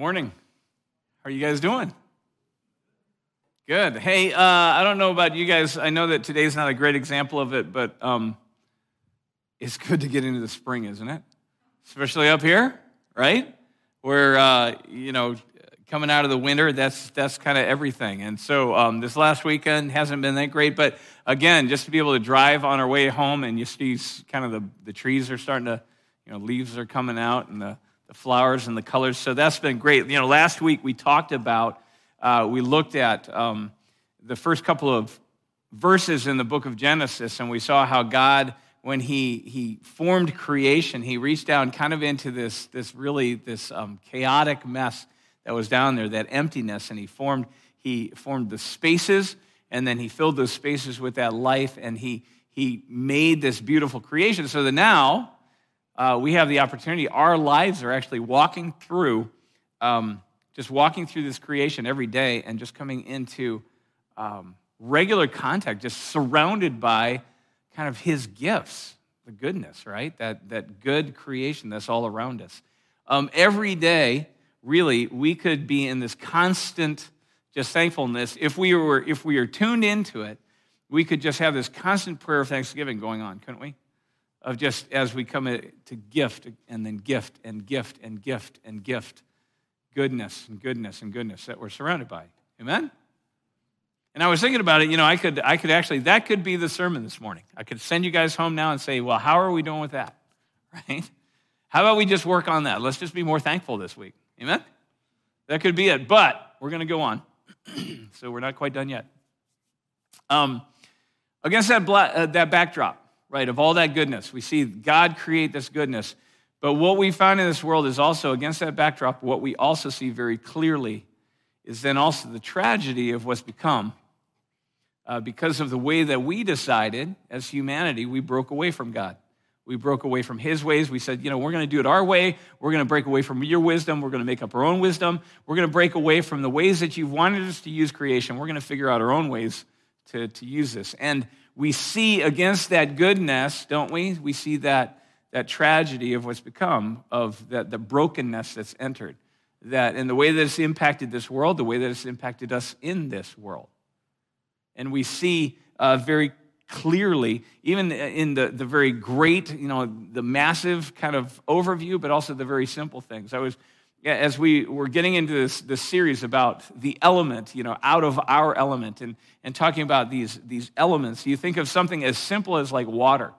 Morning. How are you guys doing? Good. Hey, I don't know about you guys. I know that today's not a great example of it, but it's good to get into the spring, isn't it? Especially up here, right? We're, coming out of the winter, that's kind of everything. And so this last weekend hasn't been that great, but again, just to be able to drive on our way home and you see kind of the trees are starting to, leaves are coming out and the flowers and the colors. So that's been great. Last week we talked about, we looked at the first couple of verses in the book of Genesis, and we saw how God, when he formed creation, he reached down kind of into this chaotic mess that was down there, that emptiness, and he formed the spaces, and then he filled those spaces with that life, and he made this beautiful creation. So that now we have the opportunity. Our lives are actually walking through this creation every day, and just coming into regular contact, just surrounded by kind of his gifts, the goodness, right? That good creation that's all around us. Every day, really, we could be in this constant just thankfulness. If we are tuned into it, we could just have this constant prayer of thanksgiving going on, couldn't we? Of just as we come to gift, and then gift, and gift, and gift, and gift, goodness, and goodness, and goodness that we're surrounded by. Amen? And I was thinking about it, I could actually, that could be the sermon this morning. I could send you guys home now and say, well, how are we doing with that, right? How about we just work on that? Let's just be more thankful this week. Amen? That could be it, but we're going to go on. So we're not quite done yet. Against that backdrop, right, of all that goodness, we see God create this goodness. But what we find in this world is also, against that backdrop, what we also see very clearly is then also the tragedy of what's become. Because of the way that we decided as humanity, we broke away from God. We broke away from his ways. We said, we're going to do it our way. We're going to break away from your wisdom. We're going to make up our own wisdom. We're going to break away from the ways that you've wanted us to use creation. We're going to figure out our own ways to use this. And we see against that goodness, don't we? We see that tragedy of what's become, of the brokenness that's entered, that in the way that it's impacted this world, the way that it's impacted us in this world. And we see very clearly, even in the very great, the massive kind of overview, but also the very simple things. As we were getting into this series about the element, out of our element, and talking about these elements, you think of something as simple as like water.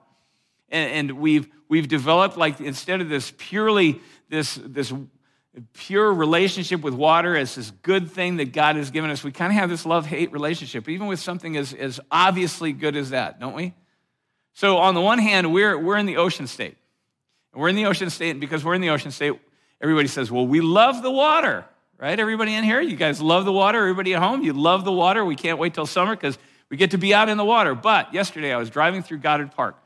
And we've developed, like, instead of this purely, this pure relationship with water as this good thing that God has given us, we kind of have this love-hate relationship, even with something as obviously good as that, don't we? So on the one hand, we're in the ocean state. And we're in the ocean state, and because we're in the ocean state, everybody says, well, we love the water, right? Everybody in here, you guys love the water. Everybody at home, you love the water. We can't wait till summer because we get to be out in the water. But yesterday, I was driving through Goddard Park,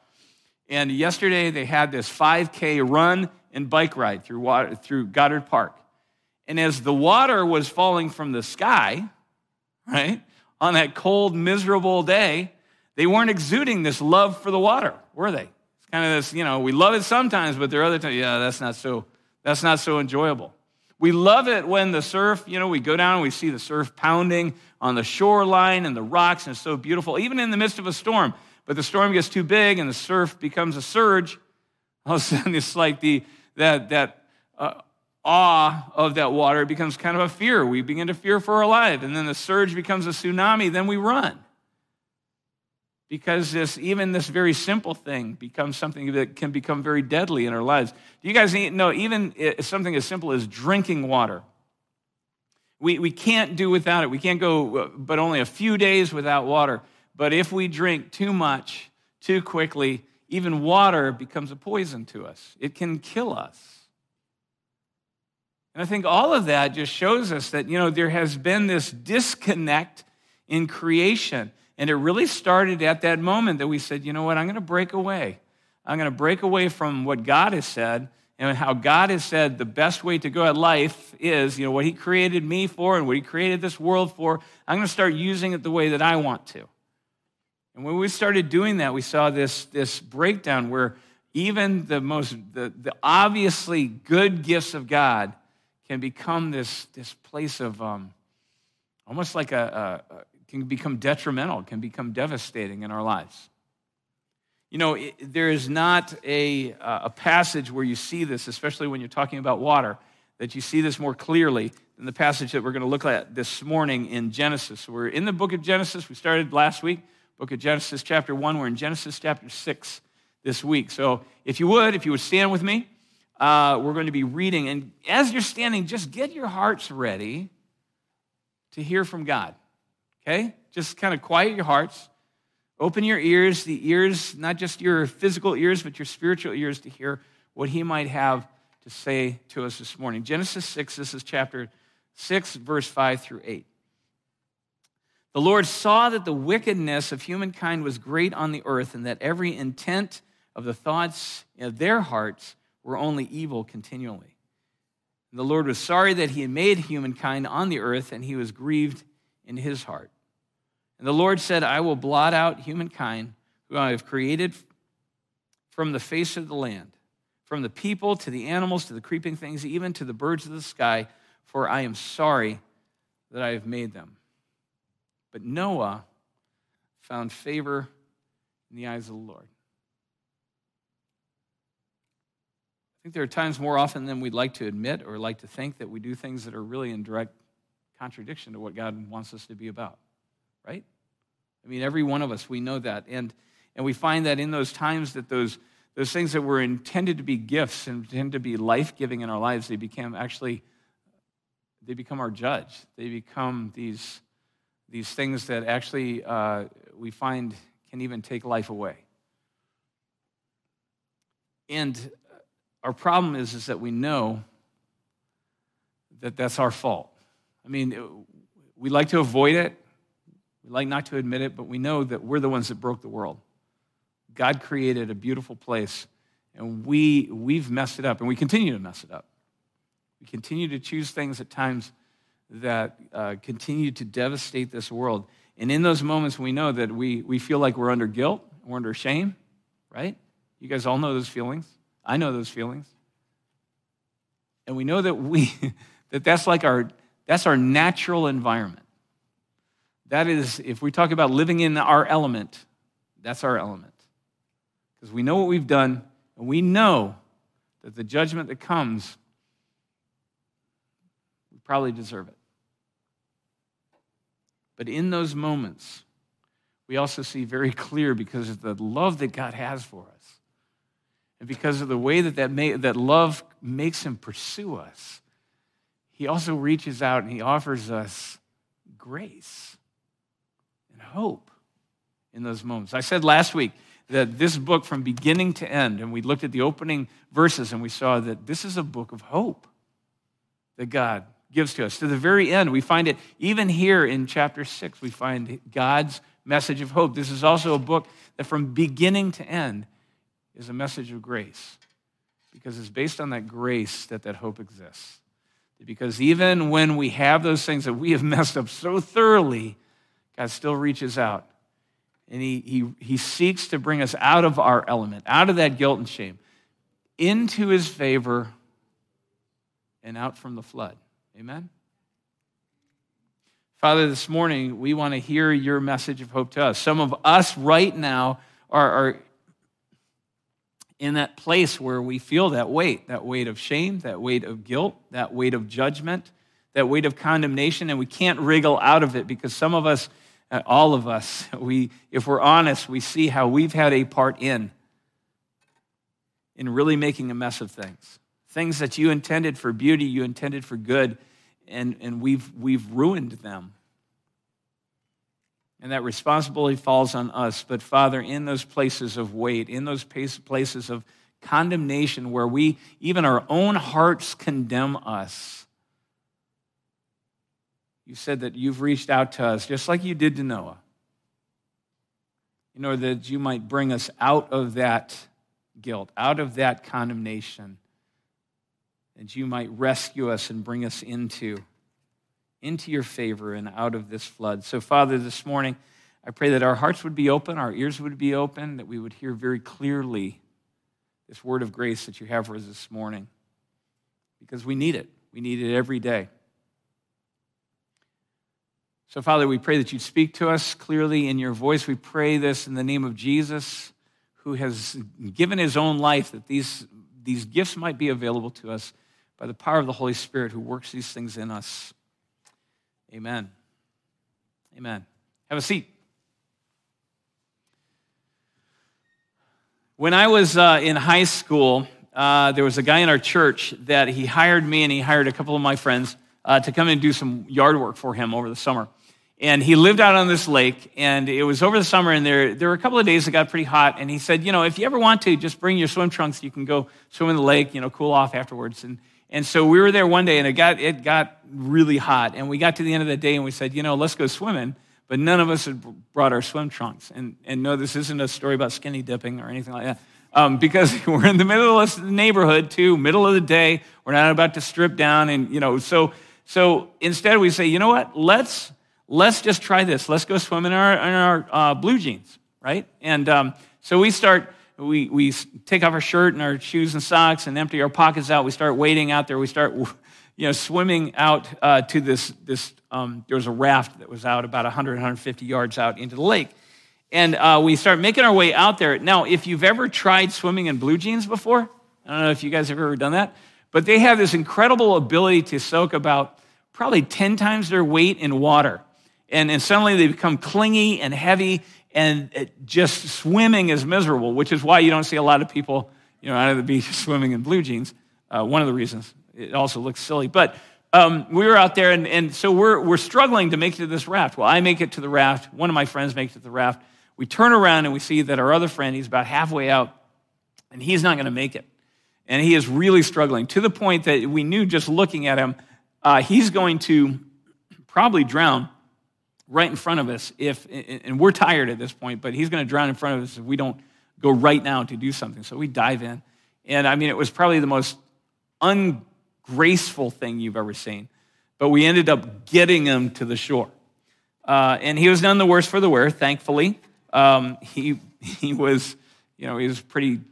and yesterday they had this 5K run and bike ride through Goddard Park. And as the water was falling from the sky, right, on that cold, miserable day, they weren't exuding this love for the water, were they? It's kind of this, we love it sometimes, but there are other times, that's not so enjoyable. We love it when the surf, we go down and we see the surf pounding on the shoreline and the rocks, and it's so beautiful, even in the midst of a storm. But the storm gets too big and the surf becomes a surge. All of a sudden, it's like that awe of that water becomes kind of a fear. We begin to fear for our life, and then the surge becomes a tsunami. Then we run, because even this very simple thing becomes something that can become very deadly in our lives. Do you guys know even something as simple as drinking water? We can't do without it. We can't go, but only a few days without water. But if we drink too much, too quickly, even water becomes a poison to us. It can kill us. And I think all of that just shows us that, there has been this disconnect in creation. And it really started at that moment that we said, you know what, I'm going to break away. I'm going to break away from what God has said and how God has said the best way to go at life is, what he created me for and what he created this world for. I'm going to start using it the way that I want to. And when we started doing that, we saw this breakdown where even the obviously good gifts of God can become this place of almost like can become detrimental, can become devastating in our lives. You know, there is not a passage where you see this, especially when you're talking about water, that you see this more clearly than the passage that we're going to look at this morning in Genesis. We're in the book of Genesis. We started last week, book of Genesis chapter 1. We're in Genesis chapter 6 this week. So if you would stand with me, we're going to be reading. And as you're standing, just get your hearts ready to hear from God, okay? Just kind of quiet your hearts. Open your ears, the ears, not just your physical ears, but your spiritual ears to hear what he might have to say to us this morning. Genesis 6, this is chapter 6, verse 5 through 8. The Lord saw that the wickedness of humankind was great on the earth, and that every intent of the thoughts of their hearts were only evil continually. And the Lord was sorry that he had made humankind on the earth, and he was grieved in his heart. And the Lord said, I will blot out humankind, who I have created from the face of the land, from the people to the animals to the creeping things, even to the birds of the sky, for I am sorry that I have made them. But Noah found favor in the eyes of the Lord. I think there are times more often than we'd like to admit or like to think that we do things that are really in direct contradiction to what God wants us to be about. Right? I mean, every one of us, we know that. And we find that in those times that those things that were intended to be gifts and intended to be life-giving in our lives, they become our judge. They become these things that actually we find can even take life away. And our problem is that we know that that's our fault. I mean, we like to avoid it. We like not to admit it, but we know that we're the ones that broke the world. God created a beautiful place, and we've messed it up, and we continue to mess it up. We continue to choose things at times that continue to devastate this world. And in those moments, we know that we feel like we're under guilt, we're under shame, right? You guys all know those feelings. I know those feelings. And we know that that's our natural environment. That is, if we talk about living in our element, that's our element. Because we know what we've done, and we know that the judgment that comes, we probably deserve it. But in those moments, we also see very clear, because of the love that God has for us, and because of the way that love makes him pursue us, he also reaches out and he offers us grace and hope in those moments. I said last week that this book, from beginning to end, and we looked at the opening verses and we saw that this is a book of hope that God gives to us. To the very end, we find it, even here in chapter 6, we find God's message of hope. This is also a book that from beginning to end is a message of grace, because it's based on that grace that hope exists. Because even when we have those things that we have messed up so thoroughly, God still reaches out, and he seeks to bring us out of our element, out of that guilt and shame, into his favor and out from the flood. Amen? Father, this morning, we want to hear your message of hope to us. Some of us right now are in that place where we feel that weight of shame, that weight of guilt, that weight of judgment, that weight of condemnation, and we can't wriggle out of it, because some of us, all of us, if we're honest, we see how we've had a part in really making a mess of things. Things that you intended for beauty, you intended for good, and we've ruined them. And that responsibility falls on us. But Father, in those places of weight, in those places of condemnation where even our own hearts condemn us, you said that you've reached out to us, just like you did to Noah, in order that you might bring us out of that guilt, out of that condemnation, and you might rescue us and bring us into your favor and out of this flood. So, Father, this morning, I pray that our hearts would be open, our ears would be open, that we would hear very clearly this word of grace that you have for us this morning, because we need it. We need it every day. So, Father, we pray that you'd speak to us clearly in your voice. We pray this in the name of Jesus, who has given his own life, that these gifts might be available to us by the power of the Holy Spirit who works these things in us. Amen. Amen. Have a seat. When I was in high school, there was a guy in our church that he hired me and he hired a couple of my friends to come and do some yard work for him over the summer. And he lived out on this lake, and it was over the summer, and there were a couple of days that got pretty hot, and he said, you know, if you ever want to, just bring your swim trunks. You can go swim in the lake, you know, cool off afterwards. And so we were there one day, and it got really hot, and we got to the end of the day, and we said, you know, let's go swimming, but none of us had brought our swim trunks. And no, this isn't a story about skinny dipping or anything like that, because we're in the middle of the neighborhood, too, middle of the day. We're not about to strip down, and, you know, so instead we say, you know what, let's just try this. Let's go swim in our blue jeans, right? And so we start, we take off our shirt and our shoes and socks and empty our pockets out. We start wading out there. We start, you know, swimming out to this there was a raft that was out about 100, 150 yards out into the lake. And we start making our way out there. Now, if you've ever tried swimming in blue jeans before, I don't know if you guys have ever done that, but they have this incredible ability to soak about probably 10 times their weight in water. And suddenly they become clingy and heavy, and just swimming is miserable, which is why you don't see a lot of people, you know, out of the beach swimming in blue jeans. One of the reasons. It also looks silly. But we were out there, and so we're struggling to make it to this raft. Well, I make it to the raft. One of my friends makes it to the raft. We turn around, and we see that our other friend, he's about halfway out, and he's not going to make it. And he is really struggling, to the point that we knew just looking at him, he's going to probably drown right in front of us, and we're tired at this point, but he's going to drown in front of us if we don't go right now to do something. So we dive in. And I mean, it was probably the most ungraceful thing you've ever seen. But we ended up getting him to the shore. And he was none the worse for the wear, thankfully. He was, you know, he was pretty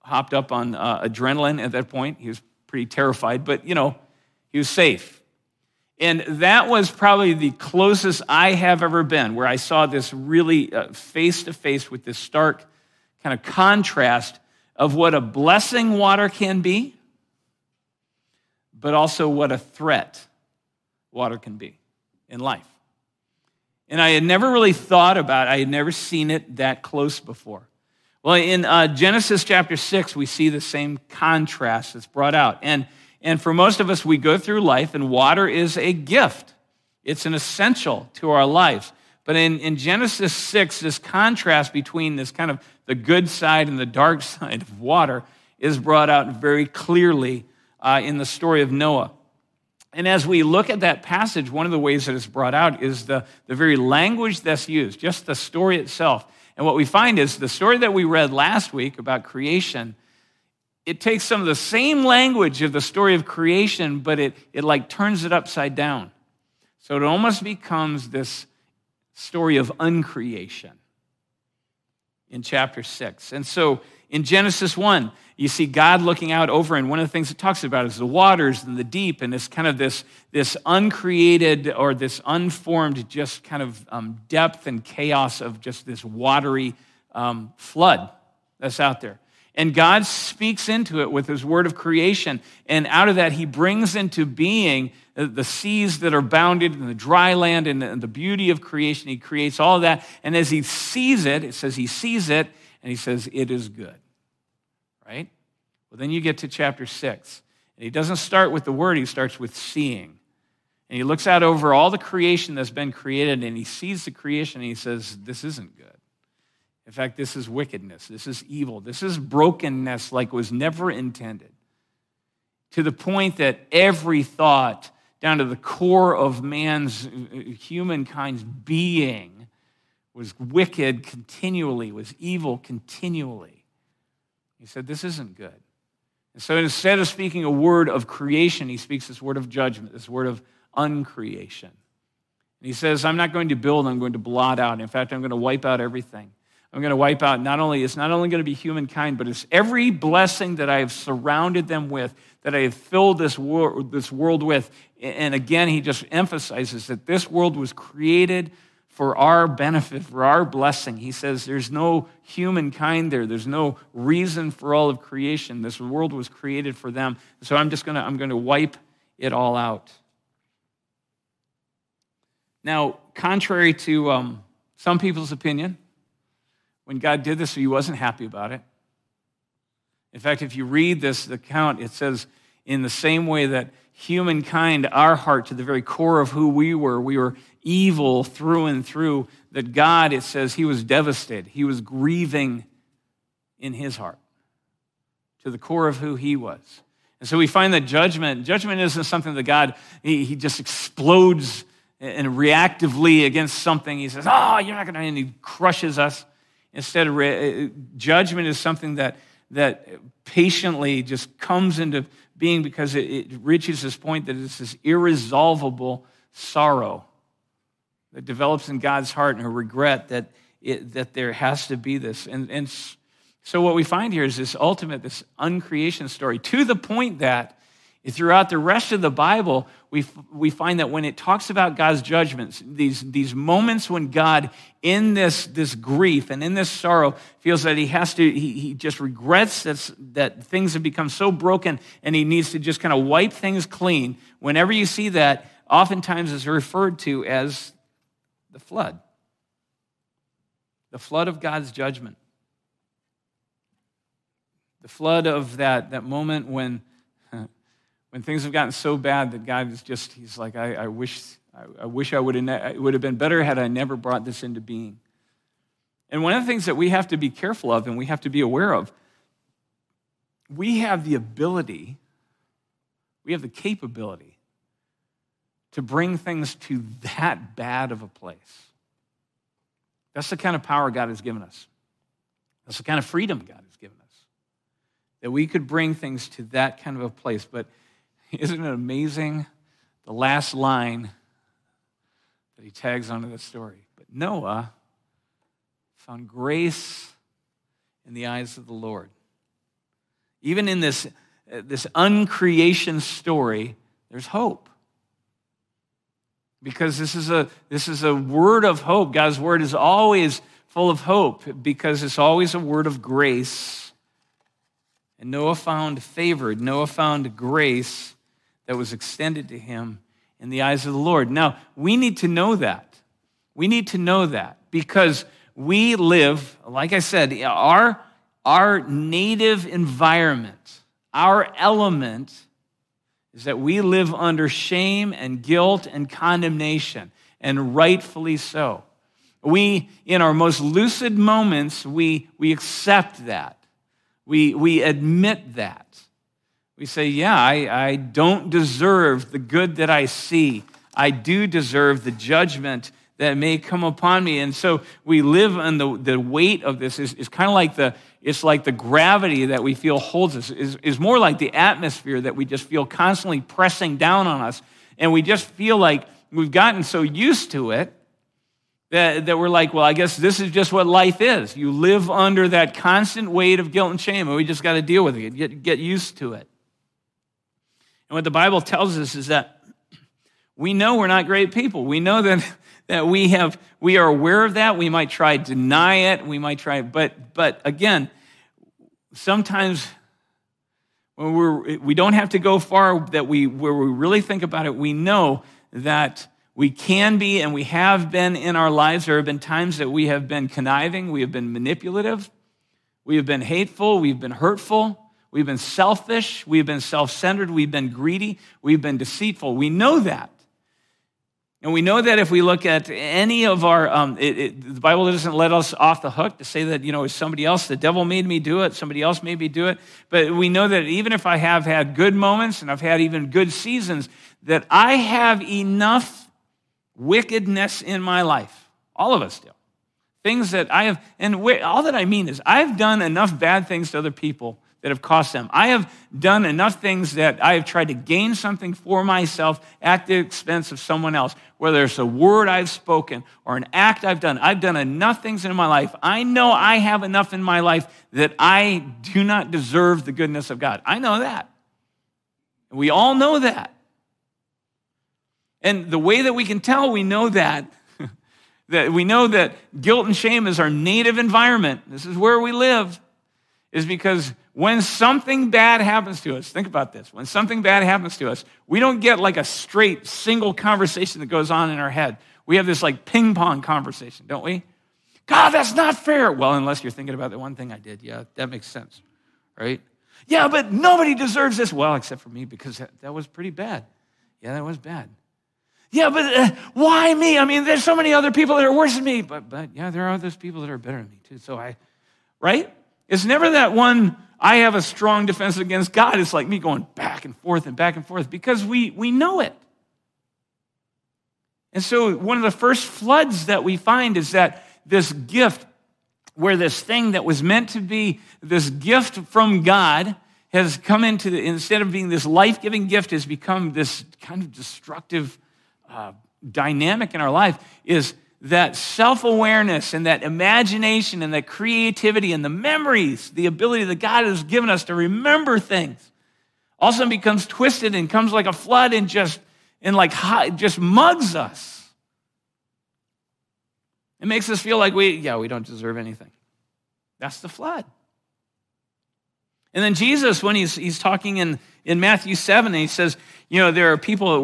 hopped up on adrenaline at that point. He was pretty terrified, but, you know, he was safe. And that was probably the closest I have ever been, where I saw this really face-to-face with this stark kind of contrast of what a blessing water can be, but also what a threat water can be in life. And I had never really thought about it. I had never seen it that close before. Well, in Genesis chapter 6, we see the same contrast that's brought out. And for most of us, we go through life, and water is a gift. It's an essential to our lives. But in Genesis 6, this contrast between this kind of the good side and the dark side of water is brought out very clearly in the story of Noah. And as we look at that passage, one of the ways that it's brought out is the very language that's used, just the story itself. And what we find is the story that we read last week about creation, it takes some of the same language of the story of creation, but it like turns it upside down. So it almost becomes this story of uncreation in chapter 6. And so in Genesis 1, you see God looking out over, and one of the things it talks about is the waters and the deep, and it's kind of this uncreated or this unformed just kind of depth and chaos of just this watery flood that's out there. And God speaks into it with his word of creation. And out of that, he brings into being the seas that are bounded and the dry land and the beauty of creation. He creates all of that. And as he sees it, it says he sees it, and he says, it is good. Right? Well, then you get to chapter 6. And he doesn't start with the word. He starts with seeing. And he looks out over all the creation that's been created, and he sees the creation, and he says, this isn't good. In fact, this is wickedness. This is evil. This is brokenness like was never intended, to the point that every thought down to the core of humankind's being was wicked continually, was evil continually. He said, this isn't good. And so instead of speaking a word of creation, he speaks this word of judgment, this word of uncreation. And he says, I'm not going to build, I'm going to blot out. In fact, I'm going to wipe out everything. I'm going to wipe out it's not only going to be humankind, but it's every blessing that I have surrounded them with, that I have filled this world with. And again, he just emphasizes that this world was created for our benefit, for our blessing. He says there's no humankind there. There's no reason for all of creation. This world was created for them. So I'm going to wipe it all out. Now, contrary to some people's opinion, when God did this, he wasn't happy about it. In fact, if you read this account, it says, in the same way that humankind, our heart, to the very core of who we were evil through and through, that God, it says, he was devastated. He was grieving in his heart, to the core of who he was. And so we find that judgment isn't something that God, he just explodes and reactively against something. He says, oh, you're not going to, and he crushes us. Instead, judgment is something that patiently just comes into being because it reaches this point that it's this irresolvable sorrow that develops in God's heart and a regret that there has to be this. And so what we find here is this uncreation story, to the point that throughout the rest of the Bible, we find that when it talks about God's judgments, these moments when God, in this grief and in this sorrow, feels that he just regrets that things have become so broken and he needs to just kind of wipe things clean. Whenever you see that, oftentimes it's referred to as the flood of God's judgment, the flood of that moment when things have gotten so bad that God is just, he's like, I wish it would have been better had I never brought this into being. And one of the things that we have to be careful of and we have to be aware of, we have the ability, we have the capability to bring things to that bad of a place. That's the kind of power God has given us. That's the kind of freedom God has given us, that we could bring things to that kind of a place. But isn't it amazing, the last line that he tags onto the story? But Noah found grace in the eyes of the Lord. Even in this uncreation story, there's hope. Because this is a word of hope. God's word is always full of hope because it's always a word of grace. And Noah found favor. Noah found grace that was extended to him in the eyes of the Lord. Now, we need to know that. We need to know that because we live, like I said, our native environment, our element is that we live under shame and guilt and condemnation, and rightfully so. We, in our most lucid moments, we accept that. We admit that. We say, yeah, I don't deserve the good that I see. I do deserve the judgment that may come upon me. And so we live on the weight of this. It's kind of like the gravity that we feel holds us. It's more like the atmosphere that we just feel constantly pressing down on us. And we just feel like we've gotten so used to it that we're like, well, I guess this is just what life is. You live under that constant weight of guilt and shame, and we just got to deal with it, get used to it. And what the Bible tells us is that we know we're not great people. We know that we are aware of that. We might try to deny it. We might try, but again, sometimes when we don't have to go far where we really think about it, we know that we can be, and we have been in our lives. There have been times that we have been conniving, we have been manipulative, we have been hateful, we've been hurtful, we've been selfish, we've been self-centered, we've been greedy, we've been deceitful. We know that. And we know that if we look at any of our, the Bible doesn't let us off the hook to say that, it's somebody else, the devil made me do it, somebody else made me do it. But we know that even if I have had good moments and I've had even good seasons, that I have enough wickedness in my life. All of us do. Things that I have, and all that I mean is I've done enough bad things to other people that have cost them. I have done enough things that I have tried to gain something for myself at the expense of someone else, whether it's a word I've spoken or an act I've done. I've done enough things in my life. I know I have enough in my life that I do not deserve the goodness of God. I know that. And we all know that. And the way that we can tell we know that, that we know that guilt and shame is our native environment, this is where we live, is because when something bad happens to us, think about this, when something bad happens to us, we don't get like a straight single conversation that goes on in our head. We have this like ping pong conversation, don't we? God, that's not fair. Well, unless you're thinking about the one thing I did. Yeah, that makes sense, right? Yeah, but nobody deserves this. Well, except for me, because that was pretty bad. Yeah, that was bad. Yeah, but why me? I mean, there's so many other people that are worse than me. But yeah, there are those people that are better than me too. So right? It's never that one, I have a strong defense against God. It's like me going back and forth because we know it. And so one of the first floods that we find is that this gift, where this thing that was meant to be this gift from God has come into instead of being this life-giving gift, has become this kind of destructive dynamic in our life, is that self-awareness and that imagination and that creativity and the memories, the ability that God has given us to remember things, also becomes twisted and comes like a flood and just mugs us. It makes us feel like we don't deserve anything. That's the flood. And then Jesus, when he's talking in Matthew 7, and he says, you know, there are people that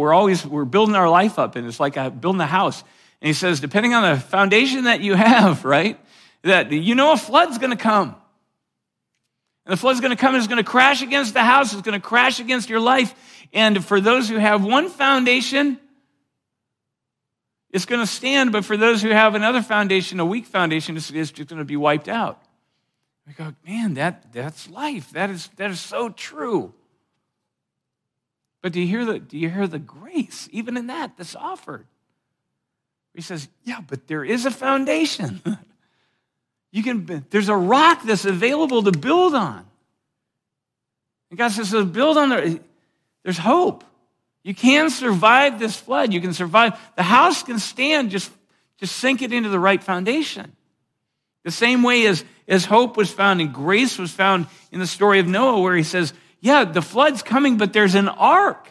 we're building our life up, and it's like building a house. And he says, depending on the foundation that you have, right, that you know a flood's going to come. And the flood's going to come and it's going to crash against the house. It's going to crash against your life. And for those who have one foundation, it's going to stand. But for those who have another foundation, a weak foundation, it's just going to be wiped out. We go, man, that's life. That is so true. But do you hear the grace even in that's offered? He says, yeah, but there is a foundation. There's a rock that's available to build on. And God says, so build on there. There's hope. You can survive this flood. You can survive. The house can stand. Just sink it into the right foundation. The same way as hope was found and grace was found in the story of Noah, where he says, yeah, the flood's coming, but there's an ark.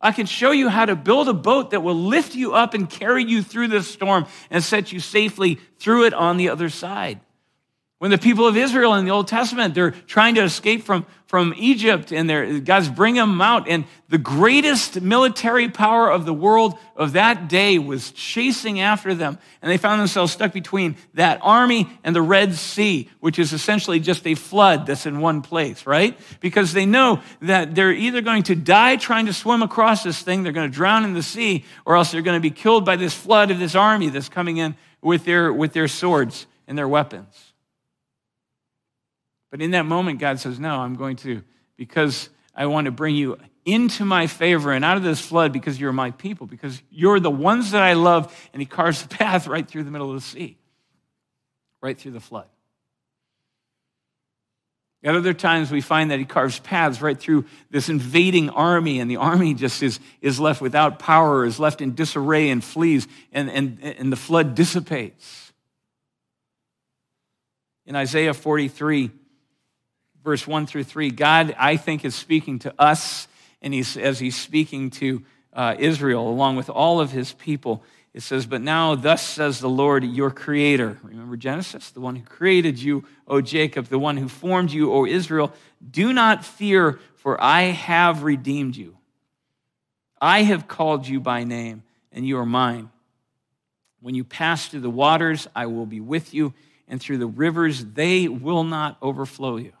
I can show you how to build a boat that will lift you up and carry you through this storm and set you safely through it on the other side. When the people of Israel in the Old Testament, they're trying to escape from Egypt, and God's bringing them out, and the greatest military power of the world of that day was chasing after them, and they found themselves stuck between that army and the Red Sea, which is essentially just a flood that's in one place, right? Because they know that they're either going to die trying to swim across this thing, they're going to drown in the sea, or else they're going to be killed by this flood of this army that's coming in with their swords and their weapons. But in that moment, God says, no, I'm going to, because I want to bring you into my favor and out of this flood because you're my people, because you're the ones that I love. And he carves a path right through the middle of the sea, right through the flood. At other times, we find that he carves paths right through this invading army, and the army just is left without power, is left in disarray and flees, and the flood dissipates. In Isaiah 43, verse 1-3, God, I think, is speaking to us, and as he's speaking to Israel, along with all of his people, it says, but now thus says the Lord, your creator. Remember Genesis, the one who created you, O Jacob, the one who formed you, O Israel. Do not fear, for I have redeemed you. I have called you by name, and you are mine. When you pass through the waters, I will be with you, and through the rivers, they will not overflow you.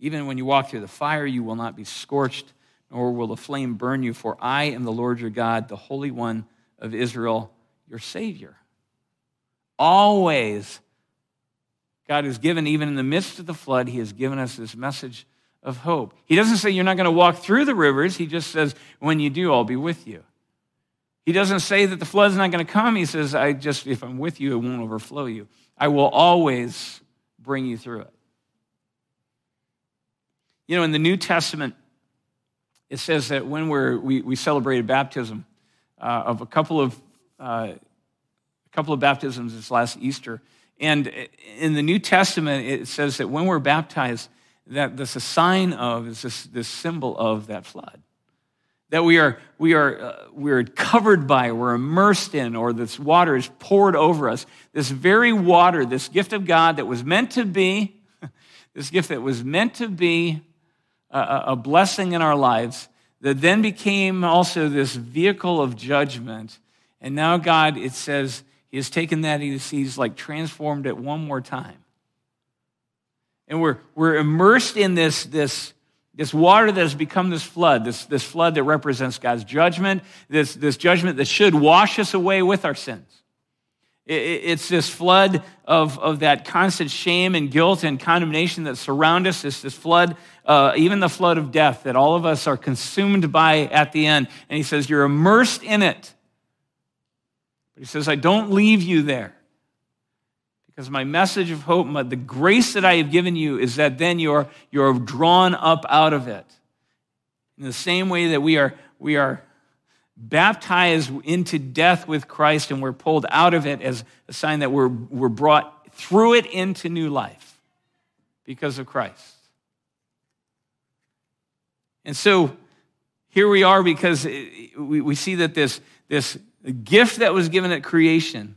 Even when you walk through the fire, you will not be scorched, nor will the flame burn you, for I am the Lord your God, the Holy One of Israel, your Savior. Always, God has given, even in the midst of the flood, he has given us this message of hope. He doesn't say you're not going to walk through the rivers. He just says, when you do, I'll be with you. He doesn't say that the flood's not going to come. He says, if I'm with you, it won't overflow you. I will always bring you through it. You know, in the New Testament, it says that when we celebrated baptism of a couple of baptisms this last Easter, and in the New Testament, it says that when we're baptized, that this is this symbol of that flood, that we are covered by, we're immersed in, or this water is poured over us. This very water, this gift of God that was meant to be, this gift that was meant to be a blessing in our lives, that then became also this vehicle of judgment. And now God, it says, He has taken that, He's like transformed it one more time. And we're immersed in this water that has become this flood, this flood that represents God's judgment, this judgment that should wash us away with our sins. It's this flood of that constant shame and guilt and condemnation that surround us. It's this flood, even the flood of death that all of us are consumed by at the end. And He says, you're immersed in it. But He says, I don't leave you there. Because my message of hope, the grace that I have given you, is that then you're drawn up out of it. In the same way that we are baptized into death with Christ and we're pulled out of it as a sign that we're brought through it into new life because of Christ. And so here we are, because we see that this gift that was given at creation,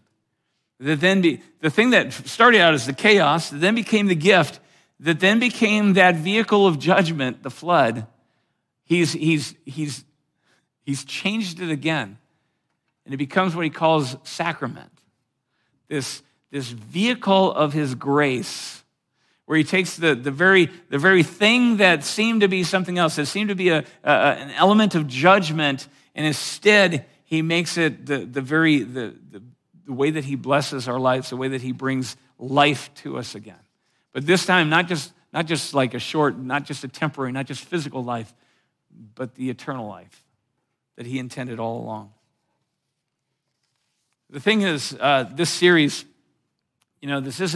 that then the thing that started out as the chaos, that then became the gift, that then became that vehicle of judgment, the flood. He's changed it again, and it becomes what He calls sacrament. This vehicle of His grace, where He takes the very thing that seemed to be something else, that seemed to be an element of judgment, and instead He makes it the way that He blesses our lives, the way that He brings life to us again. But this time, not just like a short, not just a temporary, not just physical life, but the eternal life that He intended all along. The thing is, this series, you know, this series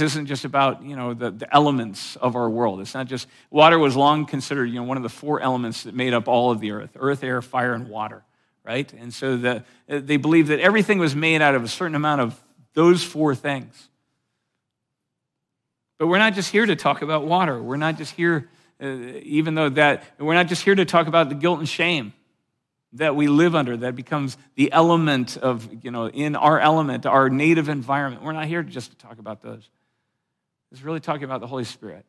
isn't just about, you know, the elements of our world. It's not just, water was long considered, you know, one of the four elements that made up all of the earth, air, fire, and water. Right? And so they believe that everything was made out of a certain amount of those four things. But we're not just here to talk about water. We're not just here, we're not just here to talk about the guilt and shame that we live under, that becomes the element of, you know, in our element, our native environment. We're not here just to talk about those. It's really talking about the Holy Spirit.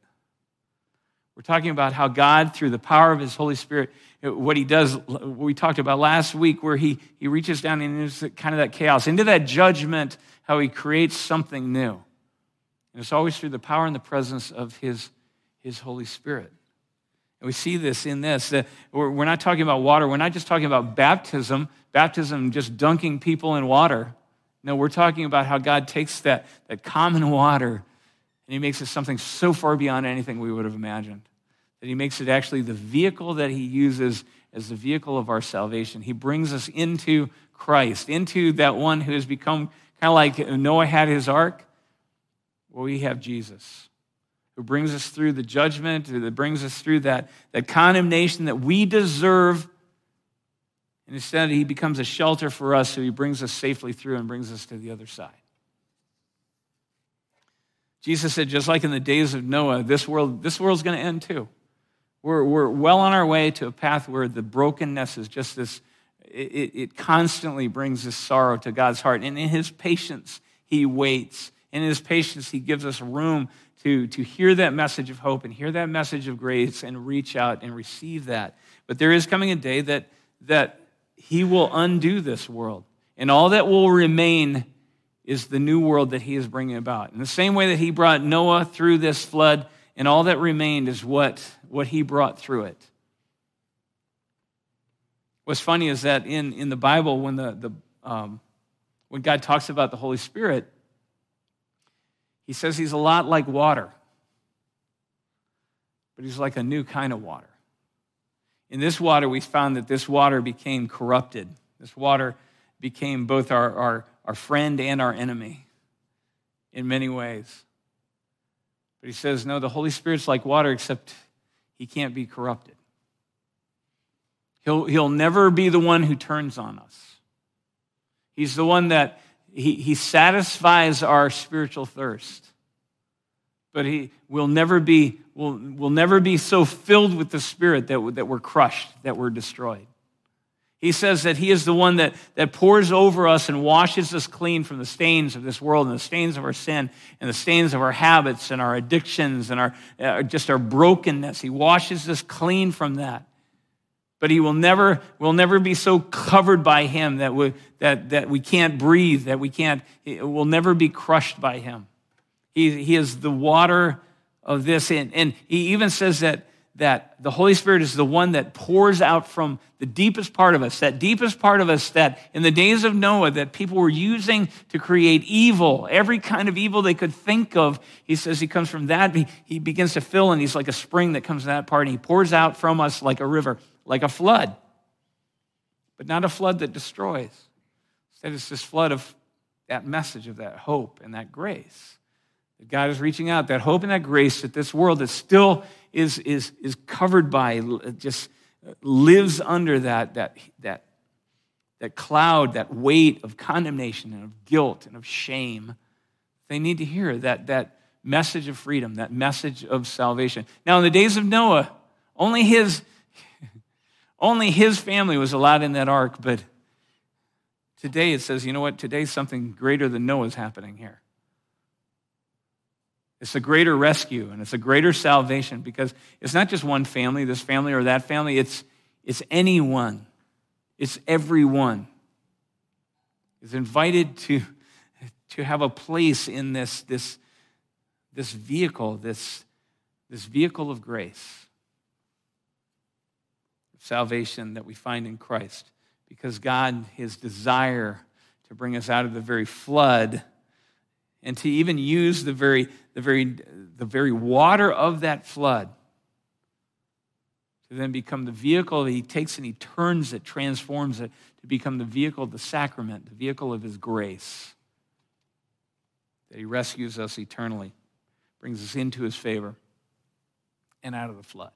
We're talking about how God, through the power of His Holy Spirit, what He does, what we talked about last week, where He reaches down into kind of that chaos, into that judgment, how He creates something new. And it's always through the power and the presence of His Holy Spirit. And we see this in this, that we're not talking about water. We're not just talking about baptism just dunking people in water. No, we're talking about how God takes that common water, and He makes it something so far beyond anything we would have imagined, that He makes it actually the vehicle that He uses as the vehicle of our salvation. He brings us into Christ, into that one who has become kind of like Noah had his ark. Well, we have Jesus, who brings us through the judgment, that brings us through that condemnation that we deserve. And instead, He becomes a shelter for us, so He brings us safely through and brings us to the other side. Jesus said, just like in the days of Noah, this world's going to end too. We're well on our way to a path where the brokenness is just this, it constantly brings this sorrow to God's heart. And in His patience, He waits. In His patience, He gives us room to hear that message of hope and hear that message of grace and reach out and receive that. But there is coming a day that He will undo this world, and all that will remain is the new world that He is bringing about. In the same way that He brought Noah through this flood, and all that remained is what He brought through it. What's funny is that in the Bible, when when God talks about the Holy Spirit, He says He's a lot like water, but He's like a new kind of water. In this water, we found that this water became corrupted. This water became both our friend and our enemy in many ways. But he says, no, the Holy Spirit's like water, except he can't be corrupted. He'll never be the one who turns on us. He's the one that he satisfies our spiritual thirst. But he will never be so filled with the Spirit that we're crushed, that we're destroyed. He says that he is the one that pours over us and washes us clean from the stains of this world and the stains of our sin and the stains of our habits and our addictions and our brokenness. He washes us clean from that. But he will never be so covered by him that we can't breathe, we'll never be crushed by him. He is the water of this. And he even says that the Holy Spirit is the one that pours out from the deepest part of us, that deepest part of us that in the days of Noah that people were using to create evil, every kind of evil they could think of. He says he comes from that. He begins to fill, and he's like a spring that comes to that part, and he pours out from us like a river, like a flood, but not a flood that destroys. Instead, it's this flood of that message of that hope and that grace. God is reaching out, that hope and that grace that this world that still is covered by, just lives under that cloud, that weight of condemnation and of guilt and of shame. They need to hear that message of freedom, that message of salvation. Now, in the days of Noah, only his family was allowed in that ark, but today it says, you know what? Today something greater than Noah's happening here. It's a greater rescue, and it's a greater salvation, because it's not just one family, this family or that family. It's anyone. It's everyone is invited to have a place in this vehicle, this vehicle of grace, of salvation that we find in Christ, because God, his desire to bring us out of the very flood and to even use the very water of that flood to then become the vehicle that he takes and he turns it, transforms it, to become the vehicle of the sacrament, the vehicle of his grace, that he rescues us eternally, brings us into his favor and out of the flood.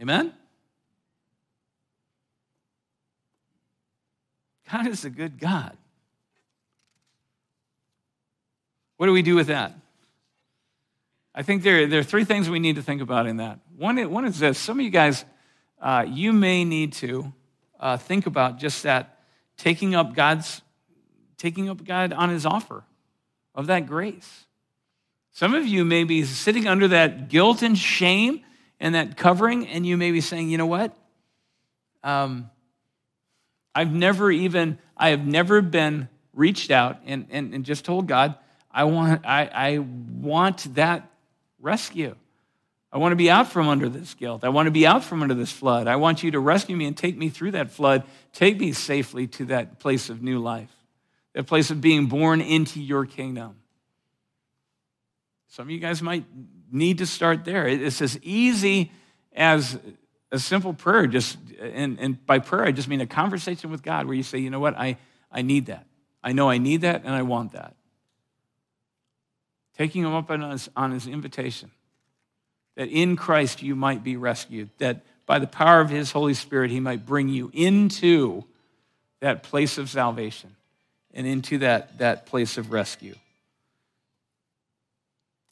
Amen? God is a good God. What do we do with that? I think there are three things we need to think about in that. One is this. Some of you guys, you may need to think about just that, taking up God on his offer of that grace. Some of you may be sitting under that guilt and shame and that covering, and you may be saying, you know what? I have never been reached out and just told God, I want that rescue. I want to be out from under this guilt. I want to be out from under this flood. I want you to rescue me and take me through that flood. Take me safely to that place of new life, that place of being born into your kingdom. Some of you guys might need to start there. It's as easy as a simple prayer. And by prayer, I just mean a conversation with God where you say, you know what, I need that. I know I need that and I want that. Taking him up on his invitation, that in Christ you might be rescued, that by the power of his Holy Spirit, he might bring you into that place of salvation and into that place of rescue.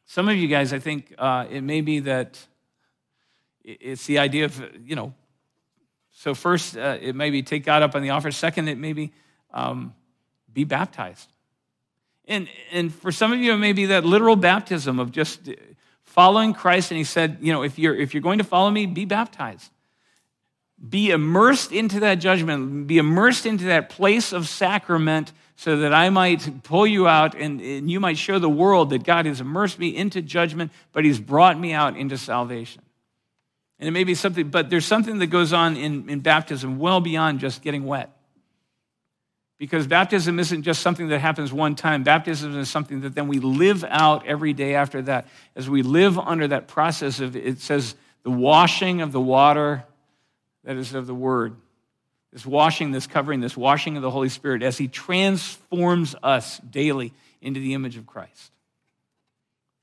Some of you guys, I think it may be that it's the idea of, you know, so first, it may be take God up on the offer. Second, it may be be baptized. And for some of you, it may be that literal baptism of just following Christ. And he said, you know, if you're going to follow me, be baptized. Be immersed into that judgment. Be immersed into that place of sacrament so that I might pull you out and you might show the world that God has immersed me into judgment, but he's brought me out into salvation. And it may be something, but there's something that goes on in baptism well beyond just getting wet. Because baptism isn't just something that happens one time. Baptism is something that then we live out every day after that. As we live under that process of, it says, the washing of the water that is of the word. This washing, this covering, this washing of the Holy Spirit as he transforms us daily into the image of Christ.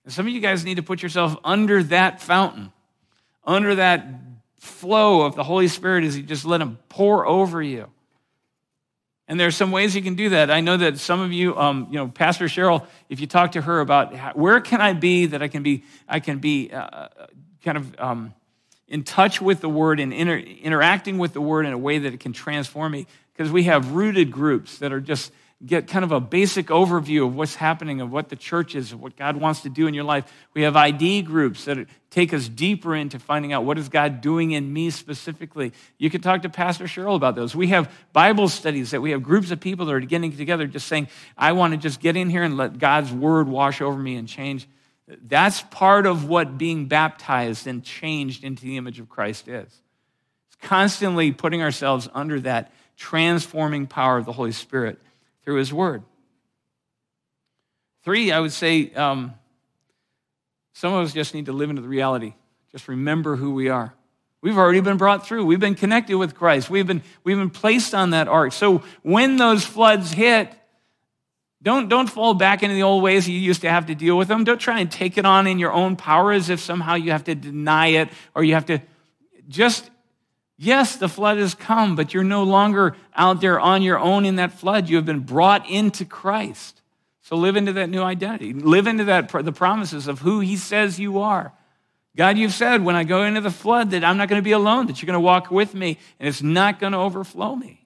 And some of you guys need to put yourself under that fountain, under that flow of the Holy Spirit as you just let him pour over you. And there are some ways you can do that. I know that some of you, Pastor Cheryl, if you talk to her about where can I be that I can be in touch with the Word and interacting with the Word in a way that it can transform me, because we have rooted groups that are just get kind of a basic overview of what's happening, of what the church is, of what God wants to do in your life. We have ID groups that take us deeper into finding out what is God doing in me specifically. You can talk to Pastor Cheryl about those. We have Bible studies that we have groups of people that are getting together just saying, I want to just get in here and let God's word wash over me and change. That's part of what being baptized and changed into the image of Christ is. It's constantly putting ourselves under that transforming power of the Holy Spirit through his word. 3, I would say some of us just need to live into the reality. Just remember who we are. We've already been brought through. We've been connected with Christ. We've been placed on that ark. So when those floods hit, don't fall back into the old ways you used to have to deal with them. Don't try and take it on in your own power as if somehow you have to deny it or you have to just... Yes, the flood has come, but you're no longer out there on your own in that flood. You have been brought into Christ. So live into that new identity. Live into that the promises of who he says you are. God, you've said when I go into the flood that I'm not going to be alone, that you're going to walk with me, and it's not going to overflow me.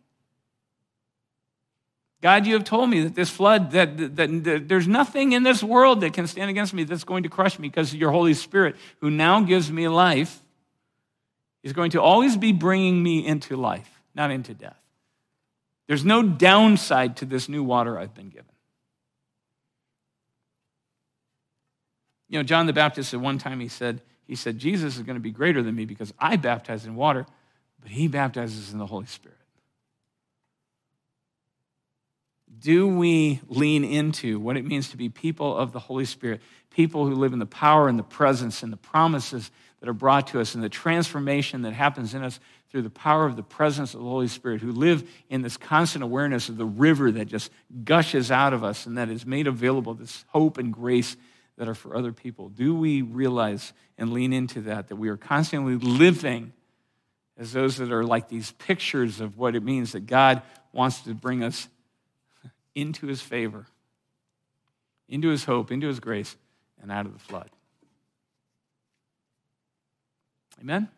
God, you have told me that this flood, that there's nothing in this world that can stand against me that's going to crush me because of your Holy Spirit, who now gives me life, is going to always be bringing me into life, not into death. There's no downside to this new water I've been given. You know, John the Baptist at one time, he said, Jesus is going to be greater than me because I baptize in water, but he baptizes in the Holy Spirit. Do we lean into what it means to be people of the Holy Spirit, people who live in the power and the presence and the promises that are brought to us and the transformation that happens in us through the power of the presence of the Holy Spirit, who live in this constant awareness of the river that just gushes out of us and that is made available, this hope and grace that are for other people? Do we realize and lean into that we are constantly living as those that are like these pictures of what it means that God wants to bring us into his favor, into his hope, into his grace, and out of the flood? Amen?